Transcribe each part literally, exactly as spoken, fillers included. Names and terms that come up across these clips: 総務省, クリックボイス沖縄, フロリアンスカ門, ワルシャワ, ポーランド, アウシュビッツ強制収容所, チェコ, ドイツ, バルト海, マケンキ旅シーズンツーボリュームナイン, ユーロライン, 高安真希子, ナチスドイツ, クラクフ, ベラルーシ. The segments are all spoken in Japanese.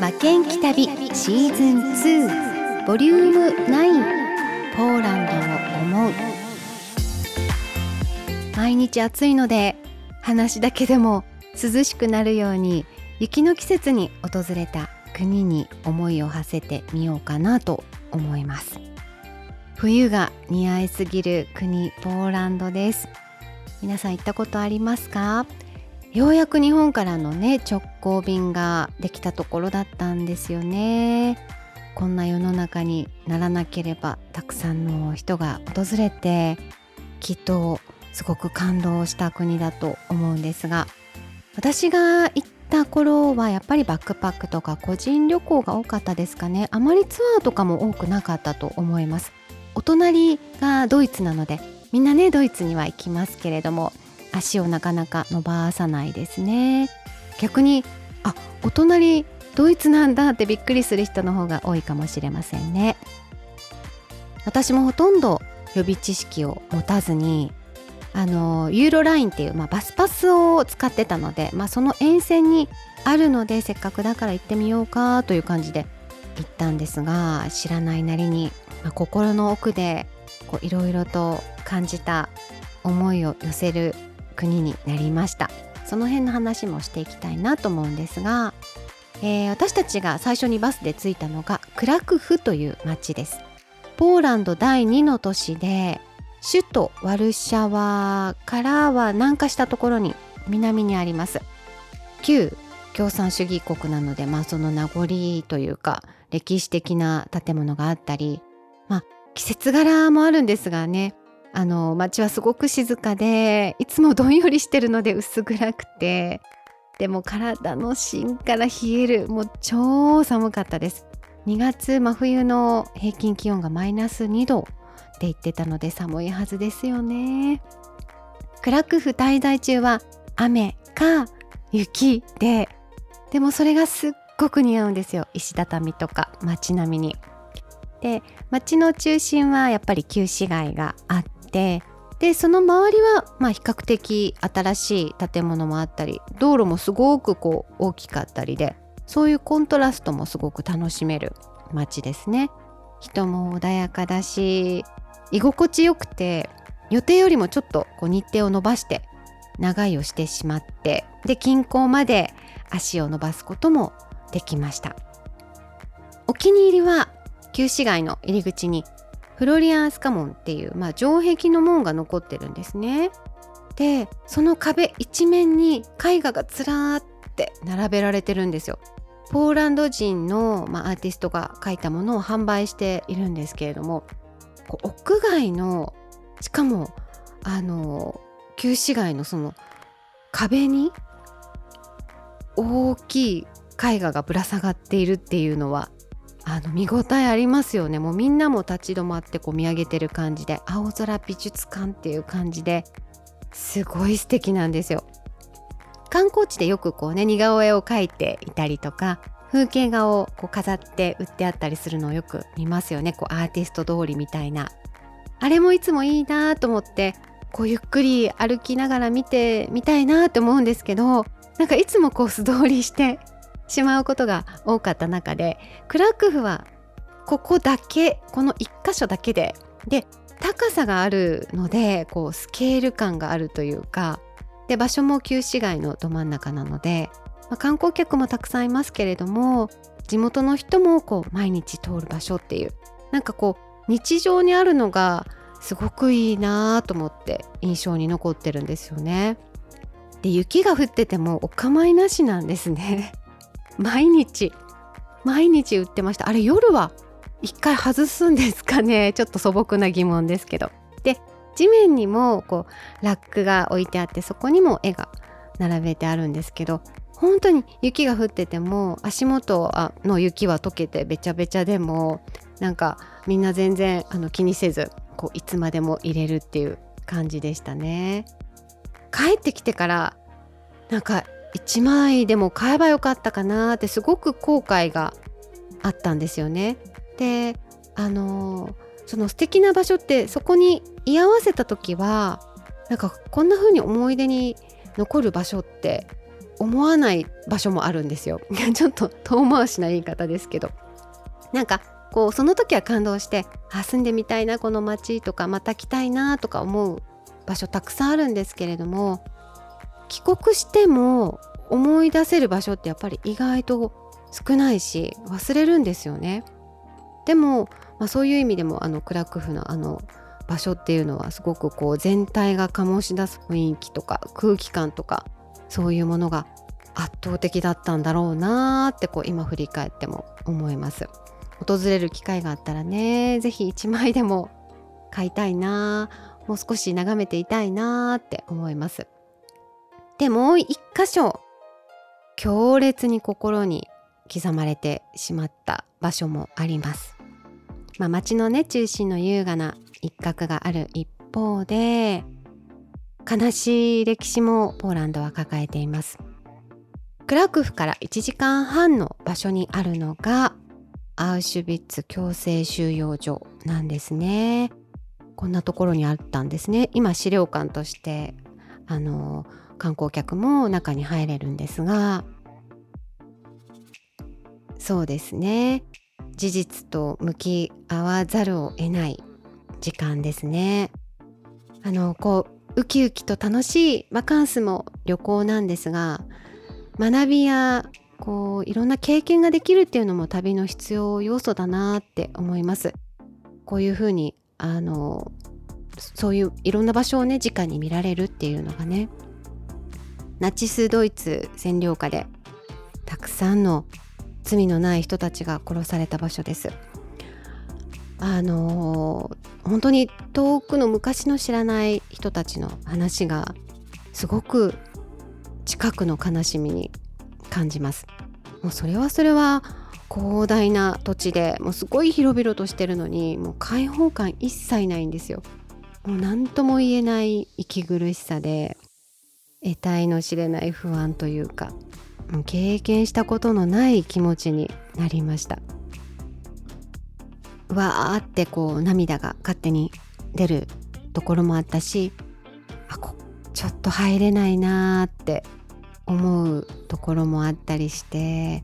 マケンキ旅シーズンツーボリュームナインポーランドを思う。毎日暑いので話だけでも涼しくなるように雪の季節に訪れた国に思いを馳せてみようかなと思います。冬が似合いすぎる国ポーランドです。皆さん行ったことありますか？ようやく日本からのね直行便ができたところだったんですよね。こんな世の中にならなければたくさんの人が訪れてきっとすごく感動した国だと思うんですが、私が行った頃はやっぱりバックパックとか個人旅行が多かったですかね。あまりツアーとかも多くなかったと思います。お隣がドイツなのでみんなねドイツには行きますけれども足をなかなか伸ばさないですね。逆にあ、お隣ドイツなんだってびっくりする人の方が多いかもしれませんね。私もほとんど予備知識を持たずにあのユーロラインっていう、まあ、バスパスを使ってたので、まあ、その沿線にあるのでせっかくだから行ってみようかという感じで行ったんですが、知らないなりに、まあ、心の奥でこういろいろと感じた思いを寄せる国になりました。その辺の話もしていきたいなと思うんですが、えー、私たちが最初にバスで着いたのがクラクフという町です。ポーランドだいにの都市で首都ワルシャワからは南下したところに南にあります。旧共産主義国なので、まあ、その名残というか歴史的な建物があったり、まあ、季節柄もあるんですがね、あの街はすごく静かでいつもどんよりしてるので薄暗くて、でも体の芯から冷える、もう超寒かったです。にがつ真冬の平均気温がマイナスにどって言ってたので寒いはずですよね。クラクフ滞在中は雨か雪で、でもそれがすっごく似合うんですよ、石畳とか街並みに。で街の中心はやっぱり旧市街があって、でその周りはまあ比較的新しい建物もあったり、道路もすごくこう大きかったりで、そういうコントラストもすごく楽しめる街ですね。人も穏やかだし居心地よくて、予定よりもちょっとこう日程を伸ばして長居をしてしまって、で近郊まで足を伸ばすこともできました。お気に入りは旧市街の入り口にフロリアンスカ門っていう、まあ、城壁の門が残ってるんですね。でその壁一面に絵画がずらーって並べられてるんですよ。ポーランド人の、まあ、アーティストが描いたものを販売しているんですけれども、こう屋外の、しかもあの旧市街のその壁に大きい絵画がぶら下がっているっていうのはあの見応えありますよね。もうみんなも立ち止まってこう見上げてる感じで、青空美術館っていう感じですごい素敵なんですよ。観光地でよくこうね似顔絵を描いていたりとか、風景画をこう飾って売ってあったりするのをよく見ますよね。こうアーティスト通りみたいな、あれもいつもいいなと思ってこうゆっくり歩きながら見てみたいなと思うんですけど、なんかいつもこう素通りしてしまうことが多かった中で、クラクフはここだけ、この一箇所だけで、で高さがあるのでこうスケール感があるというか、で場所も旧市街のど真ん中なので、まあ、観光客もたくさんいますけれども、地元の人もこう毎日通る場所っていう、なんかこう日常にあるのがすごくいいなと思って印象に残ってるんですよね。で雪が降っててもお構いなしなんですね。毎日毎日売ってました。あれ夜は一回外すんですかね、ちょっと素朴な疑問ですけど。で地面にもこうラックが置いてあって、そこにも絵が並べてあるんですけど、本当に雪が降ってても足元の雪は溶けてべちゃべちゃでも、なんかみんな全然あの気にせずこういつまでも入れるっていう感じでしたね。帰ってきてからなんかいちまいでも買えばよかったかなってすごく後悔があったんですよね。で、あのその素敵な場所ってそこに居合わせた時は、なんかこんな風に思い出に残る場所って思わない場所もあるんですよちょっと遠回しな言い方ですけど、なんかこうその時は感動して、あ、住んでみたいなこの街とか、また来たいなとか思う場所たくさんあるんですけれども、帰国しても思い出せる場所ってやっぱり意外と少ないし忘れるんですよね。でも、まあ、そういう意味でもあのクラクフのあの場所っていうのはすごくこう全体が醸し出す雰囲気とか空気感とかそういうものが圧倒的だったんだろうなーってこう今振り返っても思います。訪れる機会があったらね、ぜひ一枚でも買いたいなー、もう少し眺めていたいなーって思います。でもう一箇所強烈に心に刻まれてしまった場所もあります。まあ、街のね中心の優雅な一角がある一方で、悲しい歴史もポーランドは抱えています。クラクフからいちじかんはんの場所にあるのがアウシュビッツ強制収容所なんですね。こんなところにあったんですね。今資料館としてあの観光客も中に入れるんですが、そうですね、事実と向き合わざるを得ない時間ですね。あのこうウキウキと楽しいバカンスも旅行なんですが、学びやこういろんな経験ができるっていうのも旅の必要要素だなって思います。こういうふうにあのそういういろんな場所をね直に見られるっていうのがね、ナチスドイツ占領下でたくさんの罪のない人たちが殺された場所です。あのー、本当に遠くの昔の知らない人たちの話がすごく近くの悲しみに感じます。もうそれはそれは広大な土地でもうすごい広々としてるのに、もう開放感一切ないんですよ。もう何とも言えない息苦しさで、得体の知れない不安というか、もう経験したことのない気持ちになりました。わーってこう涙が勝手に出るところもあったし、あ、こちょっと入れないなーって思うところもあったりして、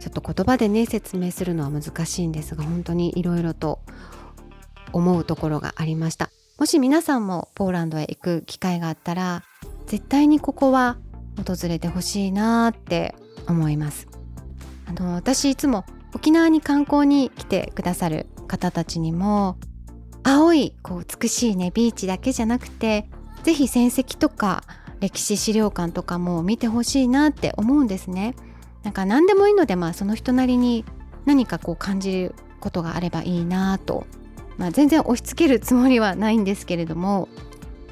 ちょっと言葉でね説明するのは難しいんですが、本当にいろいろと思うところがありました。もし皆さんもポーランドへ行く機会があったら、絶対にここは訪れてほしいなって思います。あの私いつも沖縄に観光に来てくださる方たちにも、青いこう美しいねビーチだけじゃなくて、ぜひ戦跡とか歴史資料館とかも見てほしいなって思うんですね。なんか何でもいいので、まあ、その人なりに何かこう感じることがあればいいなと、まあ、全然押し付けるつもりはないんですけれども、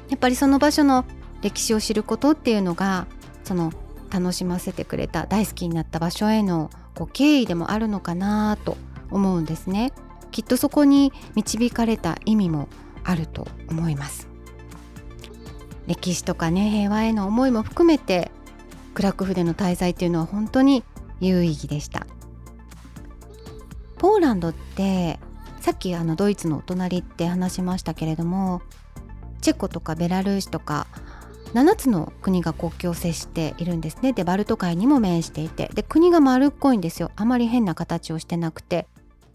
やっぱりその場所の歴史を知ることっていうのが、その楽しませてくれた大好きになった場所へのこう敬意でもあるのかなと思うんですね。きっとそこに導かれた意味もあると思います。歴史とかね、平和への思いも含めて、クラクフでの滞在というのは本当に有意義でした。ポーランドってさっきあのドイツのお隣って話しましたけれども、チェコとかベラルーシとかななつの国が国境を接しているんですね。でバルト海にも面していて、で国が丸っこいんですよ。あまり変な形をしてなくて、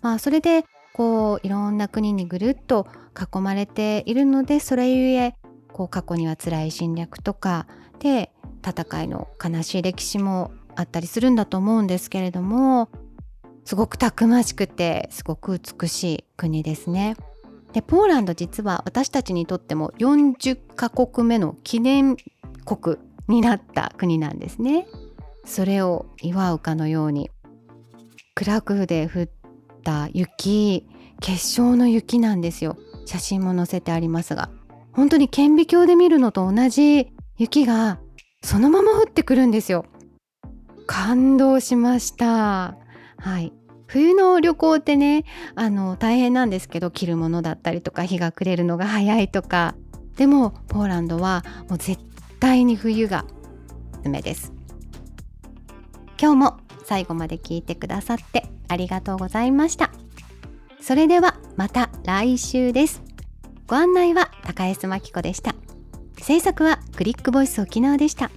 まあ、それでこういろんな国にぐるっと囲まれているので、それゆえこう過去には辛い侵略とかで戦いの悲しい歴史もあったりするんだと思うんですけれども、すごくたくましくてすごく美しい国ですね。でポーランド実は私たちにとってもよんじゅっかこくめの記念国になった国なんですね。それを祝うかのように、クラクフで降った雪、結晶の雪なんですよ。写真も載せてありますが、本当に顕微鏡で見るのと同じ雪がそのまま降ってくるんですよ。感動しました。はい、冬の旅行ってね、あの大変なんですけど、着るものだったりとか、日が暮れるのが早いとか。でもポーランドはもう絶対に冬がおすすめです。今日も最後まで聞いてくださってありがとうございました。それではまた来週です。ご案内は高安真希子でした。制作はクリックボイス沖縄でした。